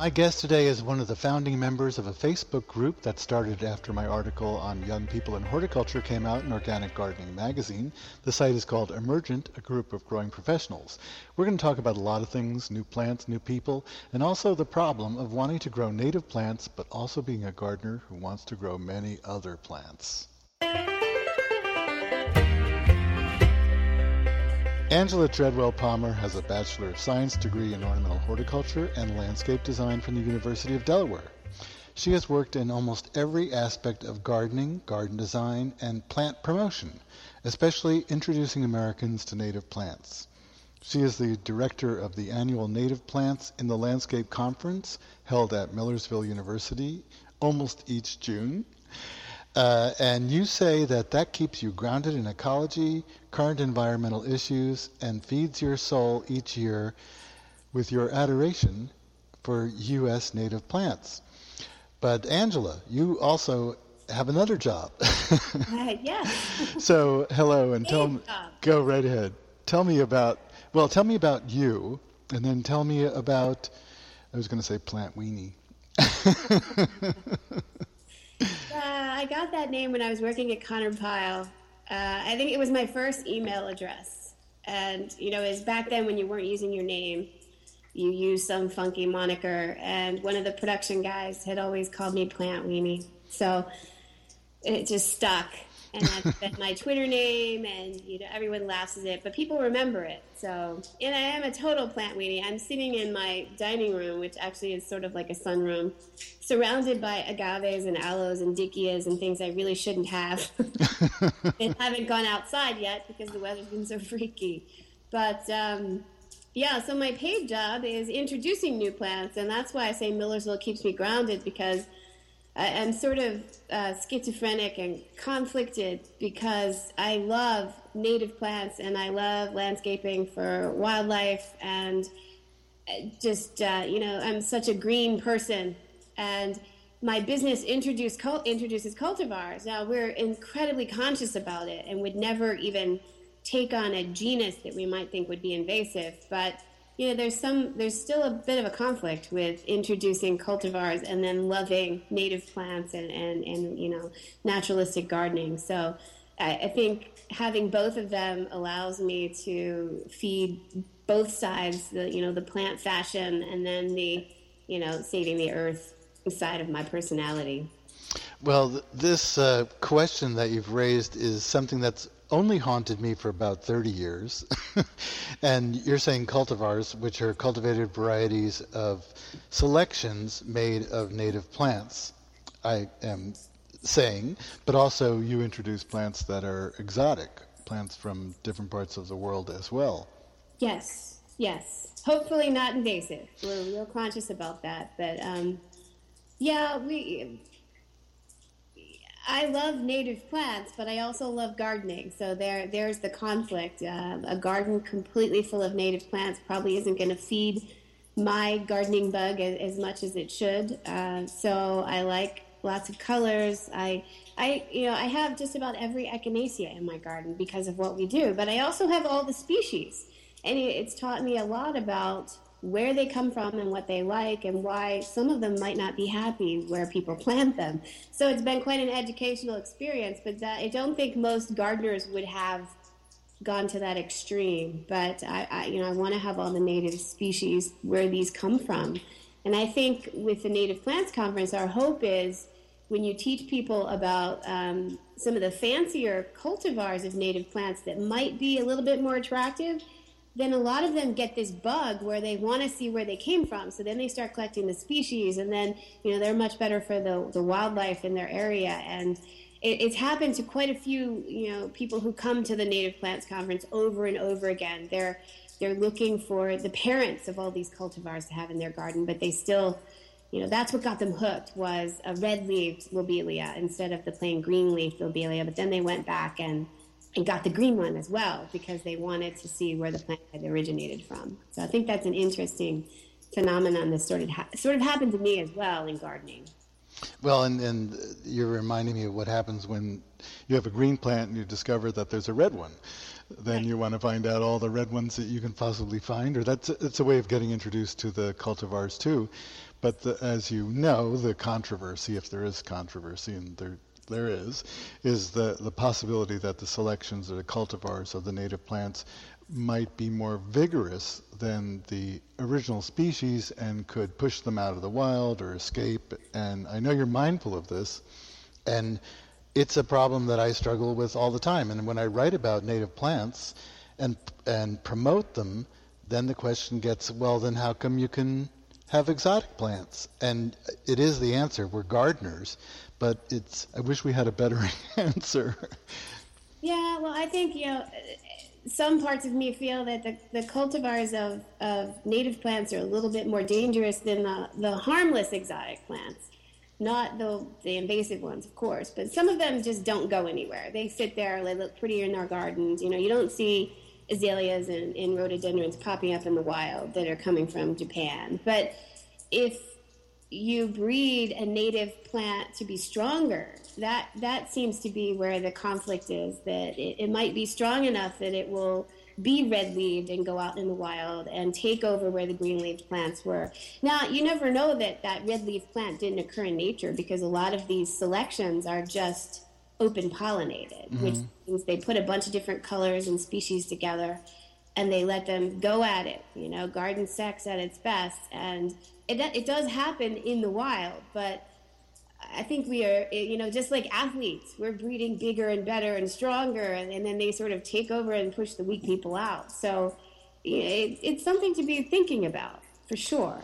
My guest today is one of the founding members of a Facebook group that started after my article on young people in horticulture came out in Organic Gardening Magazine. The site is called Emergent, a group of growing professionals. We're going to talk about a lot of things, new plants, new people, and also the problem of wanting to grow native plants, but also being a gardener who wants to grow many other plants. Angela Treadwell Palmer has a Bachelor of Science degree in Ornamental Horticulture and Landscape Design from the University of Delaware. She has worked in almost every aspect of gardening, garden design, and plant promotion, especially introducing Americans to native plants. She is the director of the annual Native Plants in the Landscape Conference held at Millersville University almost each June. And you say that keeps you grounded in ecology, current environmental issues, and feeds your soul each year with your adoration for U.S. native plants. But Angela, you also have another job. Yes. So hello, and go right ahead. Tell me about you, and then tell me about, I was going to say Plant Weenie. I got that name when I was working at Connor Pyle. I think it was my first email address. And, it was back then when you weren't using your name, you used some funky moniker. And one of the production guys had always called me Plant Weenie. So it just stuck. And that's been my Twitter name, and everyone laughs at it, but people remember it. So, and I am a total plant weenie. I'm sitting in my dining room, which actually is sort of like a sunroom, surrounded by agaves and aloes and dickeas and things I really shouldn't have. And haven't gone outside yet because the weather's been so freaky. But so my paid job is introducing new plants, and that's why I say Millersville keeps me grounded, because I'm sort of schizophrenic and conflicted, because I love native plants and I love landscaping for wildlife, and just, I'm such a green person. And my business introduces cultivars. Now, we're incredibly conscious about it and would never even take on a genus that we might think would be invasive, but there's still a bit of a conflict with introducing cultivars and then loving native plants and naturalistic gardening. So I think having both of them allows me to feed both sides, the plant fashion and then the, saving the earth side of my personality. Well, this question that you've raised is something that's only haunted me for about 30 years. And you're saying cultivars, which are cultivated varieties of selections made of native plants, I am saying, but also you introduce plants that are exotic, plants from different parts of the world as well. Yes. Hopefully not invasive. We're real conscious about that. But I love native plants, but I also love gardening. So there's the conflict. A garden completely full of native plants probably isn't going to feed my gardening bug as much as it should. So I like lots of colors. I have just about every echinacea in my garden because of what we do. But I also have all the species, and it's taught me a lot about where they come from and what they like and why some of them might not be happy where people plant them. So it's been quite an educational experience, but I don't think most gardeners would have gone to that extreme. But I want to have all the native species, where these come from. And I think with the Native Plants Conference, our hope is when you teach people about some of the fancier cultivars of native plants that might be a little bit more attractive, then a lot of them get this bug where they want to see where they came from. So then they start collecting the species, and then, they're much better for the wildlife in their area. And it's happened to quite a few, people who come to the Native Plants Conference over and over again. They're looking for the parents of all these cultivars to have in their garden, but they still, that's what got them hooked, was a red-leaved lobelia instead of the plain green-leaved lobelia. But then they went back and got the green one as well, because they wanted to see where the plant had originated from. So I think that's an interesting phenomenon that sort of happened to me as well in gardening. Well, and you're reminding me of what happens when you have a green plant and you discover that there's a red one. Then right. You want to find out all the red ones that you can possibly find, or it's a way of getting introduced to the cultivars too. But as you know, the controversy, if there is controversy, and there is the possibility that the selections of the cultivars of the native plants might be more vigorous than the original species and could push them out of the wild or escape. And I know you're mindful of this, and it's a problem that I struggle with all the time. And when I write about native plants and promote them, then the question gets, well, then how come you can have exotic plants? And it is the answer. We're gardeners, but I wish we had a better answer. Yeah, well, I think, some parts of me feel that the cultivars of native plants are a little bit more dangerous than the harmless exotic plants. Not the invasive ones, of course, but some of them just don't go anywhere. They sit there, they look pretty in our gardens. You don't see azaleas and rhododendrons popping up in the wild that are coming from Japan. But if you breed a native plant to be stronger, that seems to be where the conflict is, that it might be strong enough that it will be red-leaved and go out in the wild and take over where the green-leaved plants were. Now, you never know that red-leaved plant didn't occur in nature, because a lot of these selections are just open-pollinated, mm-hmm. which means they put a bunch of different colors and species together, and they let them go at it, garden sex at its best. And it does happen in the wild, but I think we are, just like athletes, we're breeding bigger and better and stronger, and then they sort of take over and push the weak people out. So it's something to be thinking about, for sure.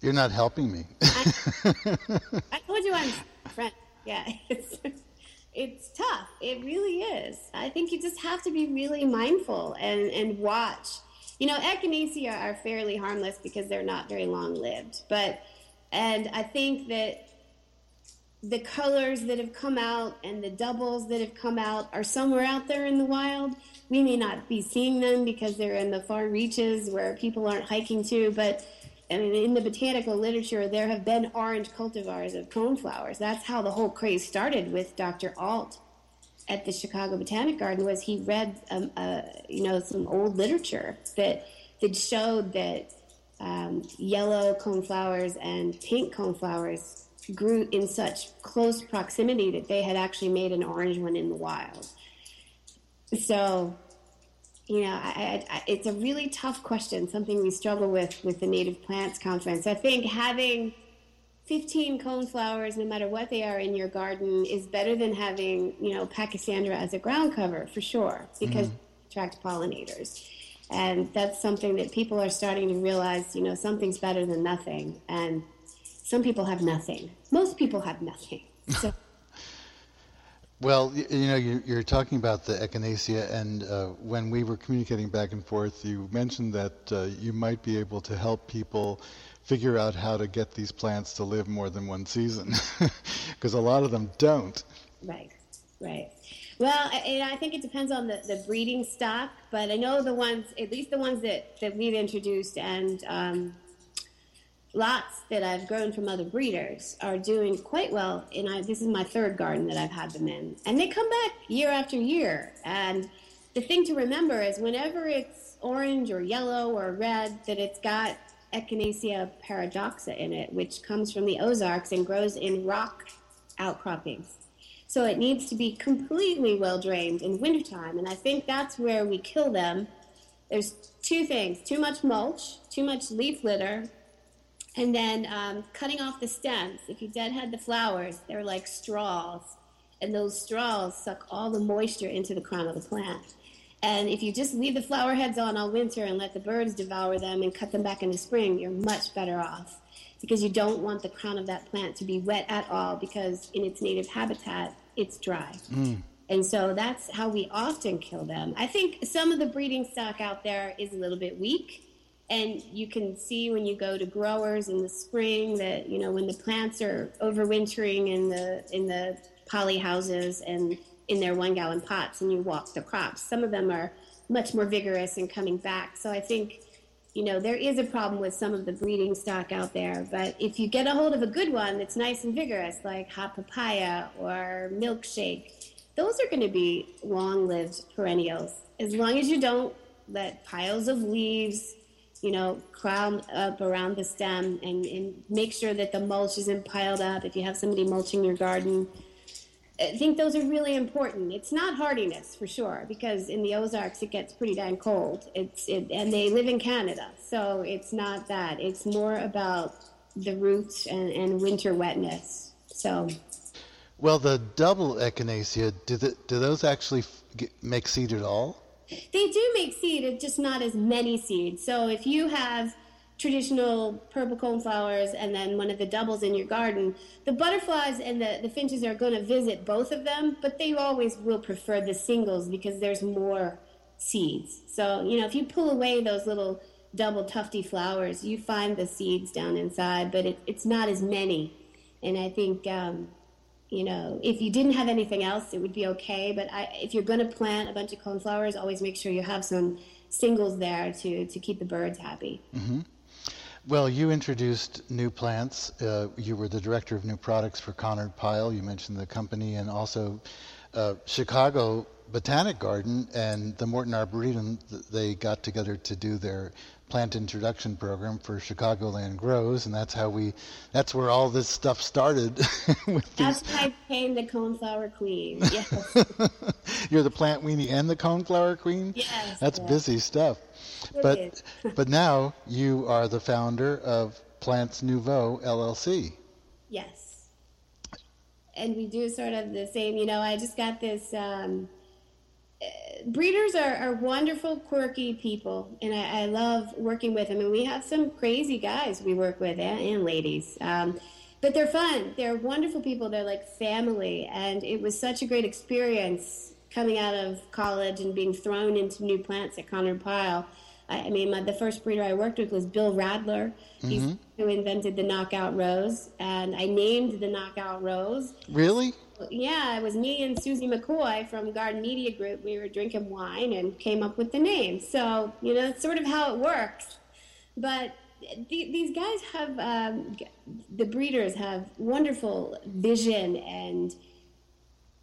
You're not helping me. I told you I'm friend. Yeah, it's tough. It really is. I think you just have to be really mindful and watch. Echinacea are fairly harmless because they're not very long-lived, and I think that the colors that have come out and the doubles that have come out are somewhere out there in the wild. We may not be seeing them because they're in the far reaches where people aren't hiking to, but in the botanical literature, there have been orange cultivars of coneflowers. That's how the whole craze started with Dr. Alt at the Chicago Botanic Garden. Was he read some old literature that showed that yellow coneflowers and pink coneflowers grew in such close proximity that they had actually made an orange one in the wild. So, it's a really tough question, something we struggle with the Native Plants Conference. I think having 15 coneflowers, no matter what they are, in your garden is better than having, Pachysandra as a ground cover, for sure, because mm-hmm. they attract pollinators. And that's something that people are starting to realize, something's better than nothing. And some people have nothing. Most people have nothing. So. Well, you're talking about the Echinacea, and when we were communicating back and forth, you mentioned that you might be able to help people figure out how to get these plants to live more than one season, because a lot of them don't. Right. Well, I think it depends on the breeding stock, but I know the ones, at least the ones that we've introduced, and lots that I've grown from other breeders are doing quite well. And this is my third garden that I've had them in. And they come back year after year. And the thing to remember is whenever it's orange or yellow or red, that it's got Echinacea paradoxa in it, which comes from the Ozarks and grows in rock outcroppings. So it needs to be completely well-drained in wintertime. And I think that's where we kill them. There's two things: too much mulch, too much leaf litter, and then cutting off the stems. If you deadhead the flowers, they're like straws, and those straws suck all the moisture into the crown of the plant. And if you just leave the flower heads on all winter and let the birds devour them and cut them back in the spring, you're much better off, because you don't want the crown of that plant to be wet at all, because in its native habitat, it's dry. Mm. And so that's how we often kill them. I think some of the breeding stock out there is a little bit weak. And you can see when you go to growers in the spring that, when the plants are overwintering in the poly houses and in their 1-gallon pots, and you walk the crops, some of them are much more vigorous and coming back. So I think you know, there is a problem with some of the breeding stock out there, but if you get a hold of a good one that's nice and vigorous, like hot papaya or milkshake, those are going to be long-lived perennials, as long as you don't let piles of leaves, you know, crowd up around the stem, and make sure that the mulch isn't piled up if you have somebody mulching your garden. I think those are really important. It's not hardiness, for sure, because in the Ozarks it gets pretty dang cold. And they live in Canada, so it's not that. It's more about the roots and winter wetness. So, well, the double echinacea, do those actually make seed at all? They do make seed, it's just not as many seeds. So if you have traditional purple coneflowers and then one of the doubles in your garden, the butterflies and the finches are going to visit both of them, but they always will prefer the singles because there's more seeds. So, you know, if you pull away those little double tufty flowers, you find the seeds down inside, but it's not as many. And I think, you know, if you didn't have anything else, it would be okay. But if you're going to plant a bunch of coneflowers, always make sure you have some singles there to keep the birds happy. Mm-hmm. Well, you introduced new plants. You were the director of new products for Conard Pyle. You mentioned the company, and also Chicago Botanic Garden and the Morton Arboretum. They got together to do their plant introduction program for Chicagoland Grows, and that's where all this stuff started. That's how I became the coneflower queen. Yes. You're the plant weenie and the coneflower queen? Yes. That's busy stuff. But but now you are the founder of Plants Nouveau LLC. Yes. And we do sort of the same, you know, I just got this breeders are wonderful, quirky people, and I love working with them. And we have some crazy guys we work with, and ladies. But they're fun. They're wonderful people. They're like family. And it was such a great experience coming out of college and being thrown into new plants at Conard Pyle. I mean, the first breeder I worked with was Bill Radler, mm-hmm. who invented the knockout rose, and I named the knockout rose. Really? Yeah, it was me and Susie McCoy from Garden Media Group. We were drinking wine and came up with the name. So, you know, that's sort of how it works. But these guys have, the breeders have wonderful vision and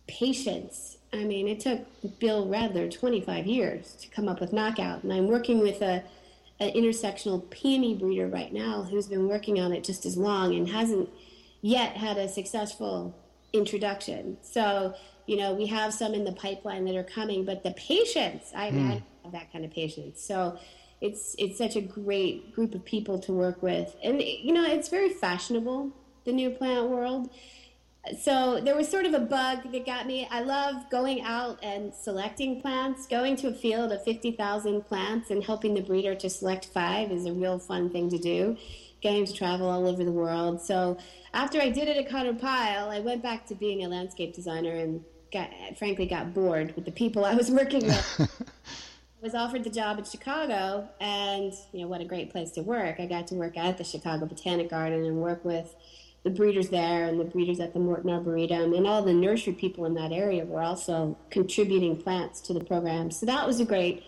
patience. I mean, it took Bill Radler 25 years to come up with knockout. And I'm working with an intersectional peony breeder right now who's been working on it just as long and hasn't yet had a successful introduction. So, you know, we have some in the pipeline that are coming, but the patience, I don't have that kind of patience. So it's such a great group of people to work with. And, you know, it's very fashionable, the new plant world. So there was sort of a bug that got me. I love going out and selecting plants. Going to a field of 50,000 plants and helping the breeder to select 5 is a real fun thing to do. Getting to travel all over the world. So after I did it at Conard Pyle, I went back to being a landscape designer and got bored with the people I was working with. I was offered the job in Chicago, and, you know, what a great place to work. I got to work at the Chicago Botanic Garden and work with the breeders there and the breeders at the Morton Arboretum, and all the nursery people in that area were also contributing plants to the program. So that was a great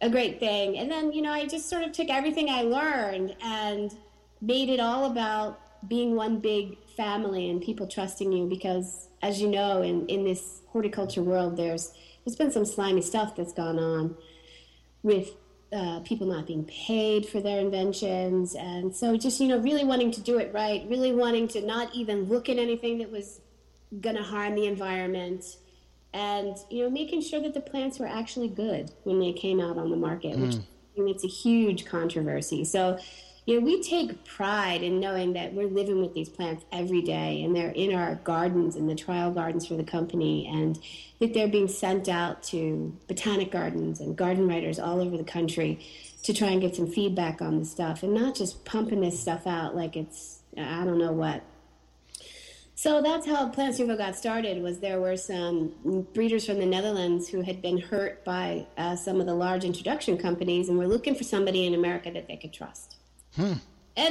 thing. And then, you know, I just sort of took everything I learned and made it all about being one big family and people trusting you, because, as you know, in this horticulture world, there's been some slimy stuff that's gone on with people not being paid for their inventions. And so just, you know, really wanting to do it right, really wanting to not even look at anything that was going to harm the environment, and, you know, making sure that the plants were actually good when they came out on the market, which, I mean, it's a huge controversy. So, you know, we take pride in knowing that we're living with these plants every day, and they're in our gardens, in the trial gardens for the company, and that they're being sent out to botanic gardens and garden writers all over the country to try and get some feedback on the stuff, and not just pumping this stuff out like it's, I don't know what. So that's how Plants Nouveau got started. Was there were some breeders from the Netherlands who had been hurt by some of the large introduction companies and were looking for somebody in America that they could trust. And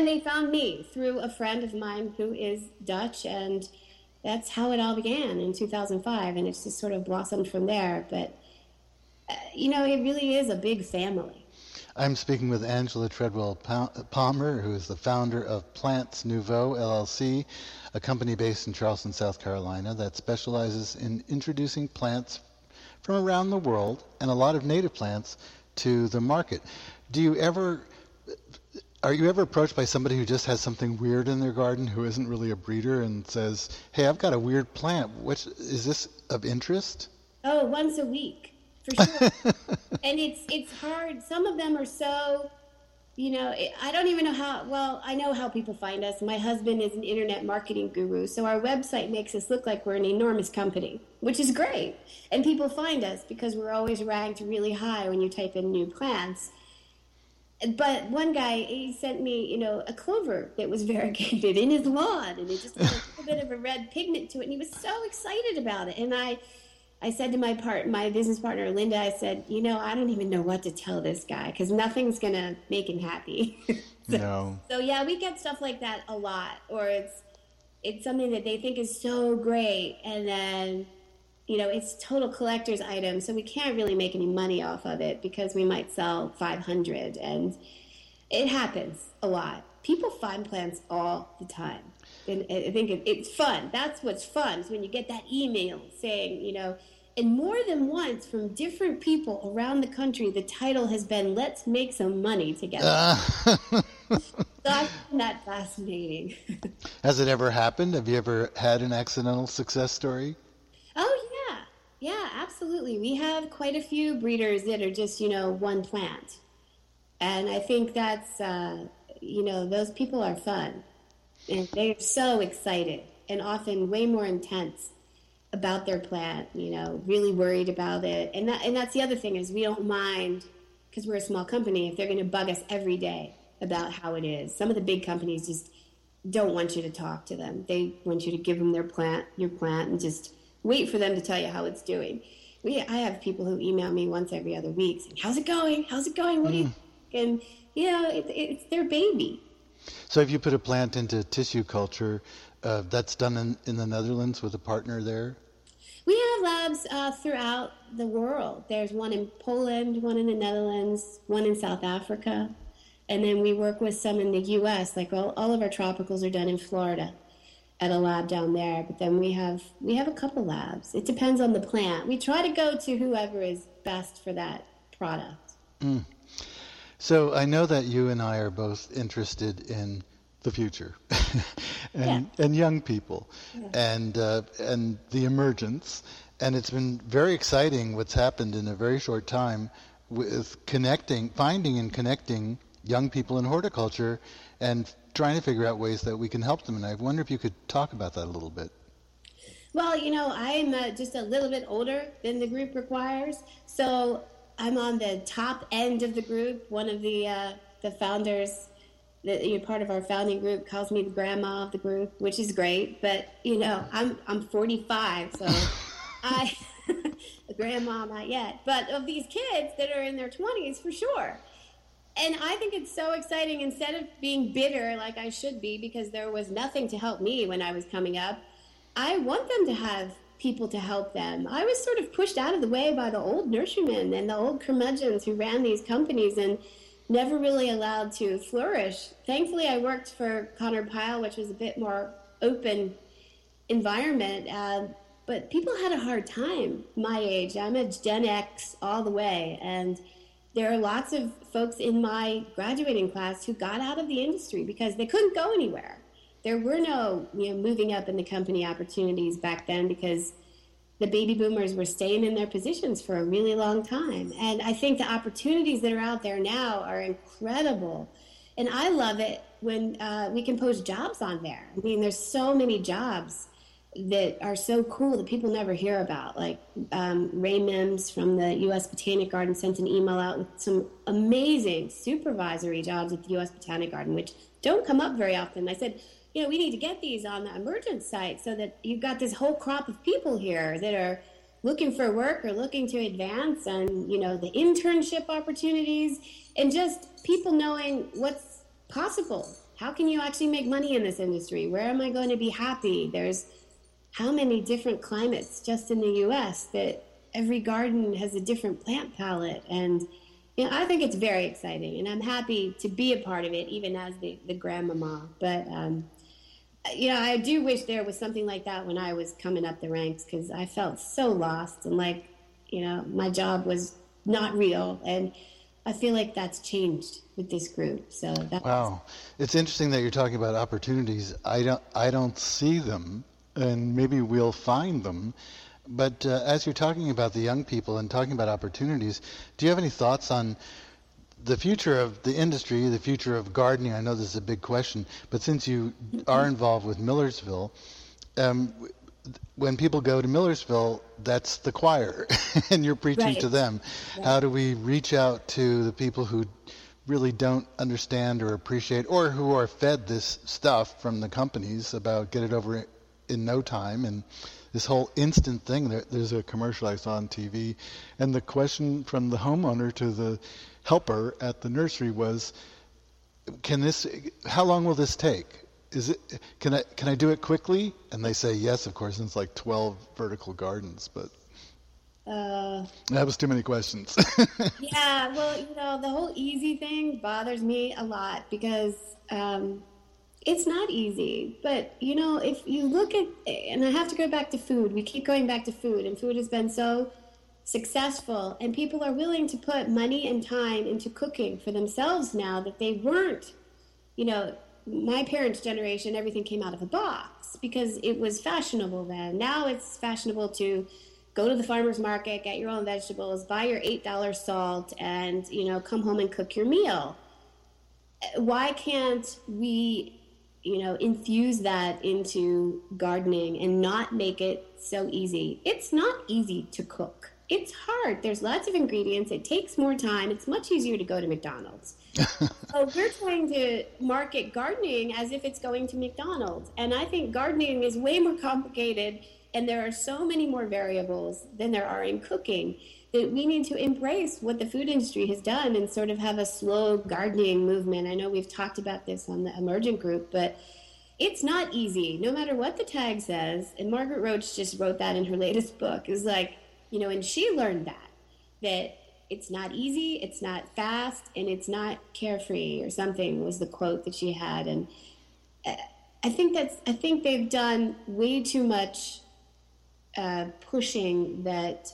they found me through a friend of mine who is Dutch, and that's how it all began in 2005, and it's just sort of blossomed from there. But, you know, it really is a big family. I'm speaking with Angela Treadwell Palmer, who is the founder of Plants Nouveau LLC, a company based in Charleston, South Carolina, that specializes in introducing plants from around the world and a lot of native plants to the market. Are you ever approached by somebody who just has something weird in their garden, who isn't really a breeder, and says, "Hey, I've got a weird plant. Which is this of interest?" Oh, once a week. For sure. And it's hard. Some of them are so, I don't even know how, I know how people find us. My husband is an internet marketing guru, so our website makes us look like we're an enormous company, which is great. And people find us because we're always ranked really high when you type in new plants. But one guy, he sent me, a clover that was variegated in his lawn, and it just had a little bit of a red pigment to it, and he was so excited about it. And I said to my business partner, Linda, I said, I don't even know what to tell this guy because nothing's going to make him happy. So, yeah, we get stuff like that a lot, or it's something that they think is so great. And then, it's total collector's item. So we can't really make any money off of it because we might sell 500, and it happens a lot. People find plants all the time. And I think it's fun. That's what's fun is when you get that email saying, and more than once from different people around the country, the title has been, "Let's make some money together." So I find that fascinating. Has it ever happened? Have you ever had an accidental success story? Oh, yeah. Yeah, absolutely. We have quite a few breeders that are just, one plant. And I think that's, those people are fun. And they're so excited and often way more intense about their plant, really worried about it. And that's the other thing is we don't mind, because we're a small company, if they're going to bug us every day about how it is. Some of the big companies just don't want you to talk to them. They want you to give them your plant, and just wait for them to tell you how it's doing. I have people who email me once every other week saying, How's it going? What do you think? And, it's their baby. So if you put a plant into tissue culture, that's done in the Netherlands with a partner there? We have labs throughout the world. There's one in Poland, one in the Netherlands, one in South Africa. And then we work with some in the U.S. Like all of our tropicals are done in Florida at a lab down there. But then we have a couple labs. It depends on the plant. We try to go to whoever is best for that product. Mm. So I know that you and I are both interested in the future and young people and the emergence. And it's been very exciting what's happened in a very short time with finding and connecting young people in horticulture and trying to figure out ways that we can help them. And I wonder if you could talk about that a little bit. Well, I'm just a little bit older than the group requires. So I'm on the top end of the group. One of the founders, part of our founding group, calls me the grandma of the group, which is great. But I'm 45, so a grandma not yet. But of these kids that are in their 20s, for sure. And I think it's so exciting. Instead of being bitter like I should be, because there was nothing to help me when I was coming up, I want them to have people to help them. I was sort of pushed out of the way by the old nurserymen and the old curmudgeons who ran these companies and never really allowed to flourish. Thankfully, I worked for Connor Pyle, which was a bit more open environment, but people had a hard time my age. I'm a Gen X all the way, and there are lots of folks in my graduating class who got out of the industry because they couldn't go anywhere. There were no, moving up in the company opportunities back then because the baby boomers were staying in their positions for a really long time. And I think the opportunities that are out there now are incredible. And I love it when we can post jobs on there. I mean, there's so many jobs that are so cool that people never hear about. Like Ray Mims from the U.S. Botanic Garden sent an email out with some amazing supervisory jobs at the U.S. Botanic Garden, which don't come up very often. I said, we need to get these on the Emergent site so that you've got this whole crop of people here that are looking for work or looking to advance, and, the internship opportunities and just people knowing what's possible. How can you actually make money in this industry? Where am I going to be happy? There's how many different climates just in the U.S. that every garden has a different plant palette, and you know, I think it's very exciting, and I'm happy to be a part of it, even as the grandmama. But, you know, I do wish there was something like that when I was coming up the ranks, because I felt so lost and like, you know, my job was not real. And I feel like that's changed with this group. So that's... Wow. It's interesting that you're talking about opportunities. I don't see them, and maybe we'll find them. But as you're talking about the young people and talking about opportunities, do you have any thoughts on the future of the industry, the future of gardening? I know this is a big question, but since you are involved with Millersville, when people go to Millersville, that's the choir, and you're preaching right to them. Right. How do we reach out to the people who really don't understand or appreciate, or who are fed this stuff from the companies about get it over in no time, and this whole instant thing? There's a commercial I saw on TV, and the question from the homeowner to the helper at the nursery was, how long will this take? Can I do it quickly? And they say yes, of course, and it's like 12 vertical gardens, but that was too many questions. Yeah, well, you know, the whole easy thing bothers me a lot, because it's not easy. But, you know, if you look at, and I have to go back to food. We keep going back to food, and food has been so successful, and people are willing to put money and time into cooking for themselves now that they weren't, you know, my parents' generation, everything came out of a box because it was fashionable then. Now it's fashionable to go to the farmer's market, get your own vegetables, buy your $8 salt, and, you know, come home and cook your meal. Why can't we, you know, infuse that into gardening and not make it so easy? It's not easy to cook. It's hard. There's lots of ingredients. It takes more time. It's much easier to go to McDonald's. So we're trying to market gardening as if it's going to McDonald's. And I think gardening is way more complicated, and there are so many more variables than there are in cooking, that we need to embrace what the food industry has done and sort of have a slow gardening movement. I know we've talked about this on the Emergent group, but it's not easy, no matter what the tag says. And Margaret Roach just wrote that in her latest book. It was like, you know, and she learned that it's not easy, it's not fast, and it's not carefree or something was the quote that she had. And I think they've done way too much pushing that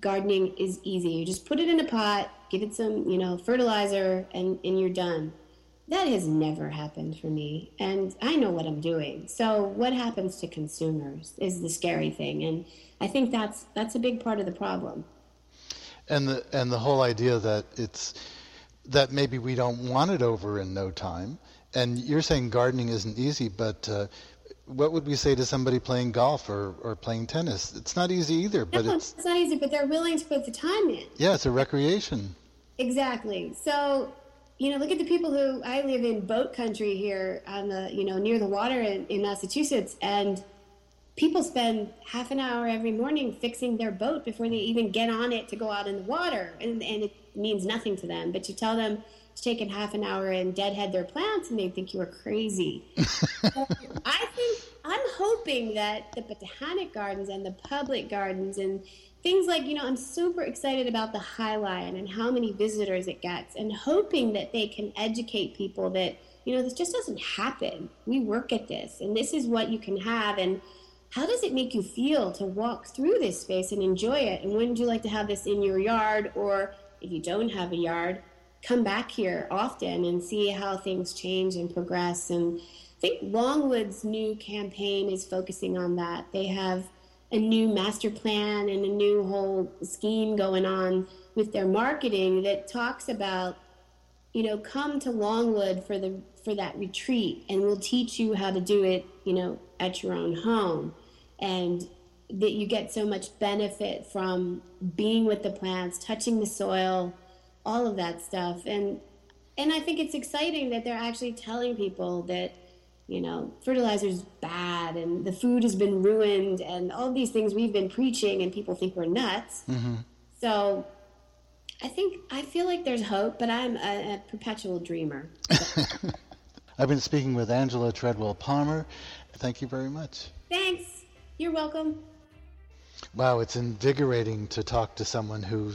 gardening is easy. You just put it in a pot, give it some, you know, fertilizer, and you're done. That has never happened for me, and I know what I'm doing. So what happens to consumers is the scary thing, and I think that's a big part of the problem. And the whole idea that it's that maybe we don't want it over in no time. And you're saying gardening isn't easy, but what would we say to somebody playing golf or playing tennis? It's not easy either. But no, it's not easy, but they're willing to put the time in. Yeah, it's a recreation. Exactly. So, you know, look at the people who, I live in boat country here on the, you know, near the water in Massachusetts, and people spend half an hour every morning fixing their boat before they even get on it to go out in the water, and it means nothing to them. But you tell them it's taken half an hour and deadhead their plants, and they think you are crazy. I'm hoping that the botanic gardens and the public gardens and things like, you know, I'm super excited about the High Line and how many visitors it gets, and hoping that they can educate people that, you know, this just doesn't happen. We work at this, and this is what you can have, and how does it make you feel to walk through this space and enjoy it? And wouldn't you like to have this in your yard? Or if you don't have a yard, come back here often and see how things change and progress. And I think Longwood's new campaign is focusing on that. They have a new master plan and a new whole scheme going on with their marketing that talks about, you know, come to Longwood for that retreat, and we'll teach you how to do it, you know, at your own home. And that you get so much benefit from being with the plants, touching the soil, all of that stuff. And I think it's exciting that they're actually telling people that, you know, fertilizer's bad, and the food has been ruined, and all these things we've been preaching, and people think we're nuts. Mm-hmm. So I feel like there's hope, but I'm a perpetual dreamer. So. I've been speaking with Angela Treadwell Palmer. Thank you very much. Thanks. You're welcome. Wow, it's invigorating to talk to someone who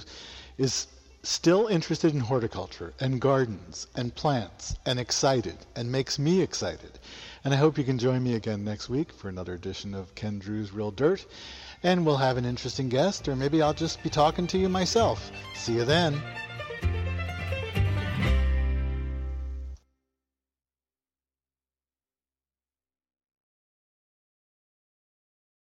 is still interested in horticulture and gardens and plants and excited and makes me excited. And I hope you can join me again next week for another edition of Ken Drew's Real Dirt. And we'll have an interesting guest, or maybe I'll just be talking to you myself. See you then.